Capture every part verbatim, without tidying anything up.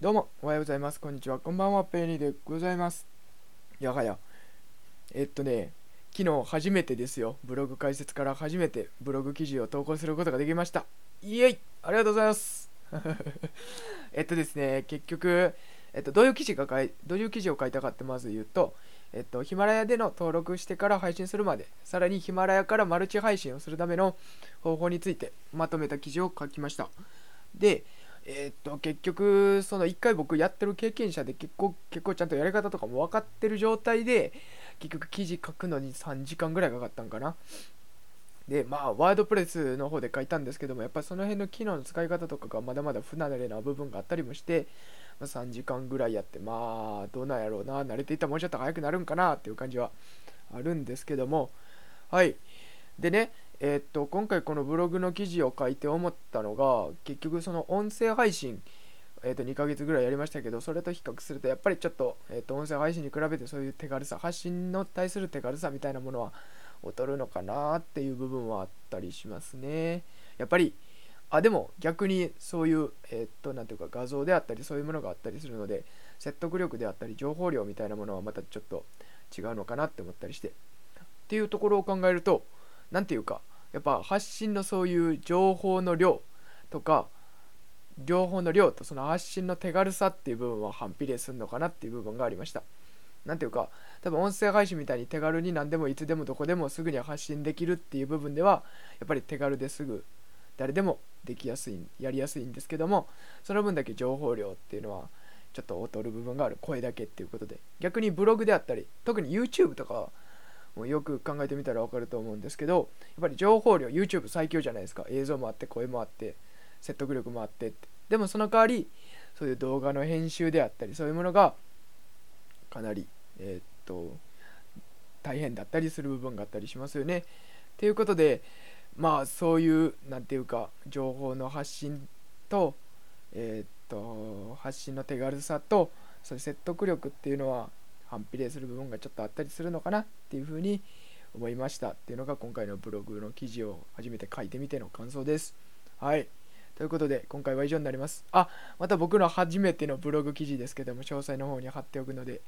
どうもおはようございます、こんにちは、こんばんは、ペリーでございます。やはやえっとね昨日初めてですよ、ブログ解説から初めてブログ記事を投稿することができました。イエイ、ありがとうございますえっとですね結局、えっと、どういう記事が書いどういう記事を書いたかってまず言うと、えっと、ヒマラヤでの登録してから配信するまで、さらにヒマラヤからマルチ配信をするための方法についてまとめた記事を書きました。でえー、と結局そのいっかい僕やってる経験者で結構結構ちゃんとやり方とかも分かってる状態で結局記事書くのにさんじかんぐらいかかったんかな。でまあワードプレスの方で書いたんですけども、やっぱりその辺の機能の使い方とかがまだまだ不慣れな部分があったりもして、まあ、さんじかんぐらいやって、まあどうなんやろうな、慣れていったらもうちょっと早くなるんかなっていう感じはあるんですけども、はいでねえー、っと今回このブログの記事を書いて思ったのが、結局その音声配信、えー、っとにかげつぐらいやりましたけど、それと比較するとやっぱりちょっと、えー、っと音声配信に比べてそういう手軽さ、発信の対する手軽さみたいなものは劣るのかなっていう部分はあったりしますね。やっぱりあでも逆にそういう、えー、っとなんていうか画像であったりそういうものがあったりするので、説得力であったり情報量みたいなものはまたちょっと違うのかなって思ったりしてっていうところを考えると、なんていうかやっぱ発信のそういう情報の量とか情報の量とその発信の手軽さっていう部分は反比例するのかなっていう部分がありました。なんていうか多分音声配信みたいに手軽に何でもいつでもどこでもすぐに発信できるっていう部分ではやっぱり手軽ですぐ誰でもできやすい、やりやすいんですけども、その分だけ情報量っていうのはちょっと劣る部分がある、声だけっていうことで。逆にブログであったり特に YouTube とかはもうよく考えてみたら分かると思うんですけど、やっぱり情報量 YouTube 最強じゃないですか。映像もあって声もあって説得力もあってって、でもその代わりそういう動画の編集であったりそういうものがかなり、えー、っと大変だったりする部分があったりしますよね。ということでまあそういうなんていうか情報の発信と、えー、っと発信の手軽さとそういう説得力っていうのは反比例する部分がちょっとあったりするのかなっていうふうに思いましたっていうのが今回のブログの記事を初めて書いてみての感想です。はいということで今回は以上になります。あまた僕の初めてのブログ記事ですけども、詳細の方に貼っておくので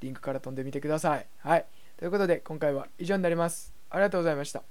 リンクから飛んでみてください。はいということで今回は以上になります。ありがとうございました。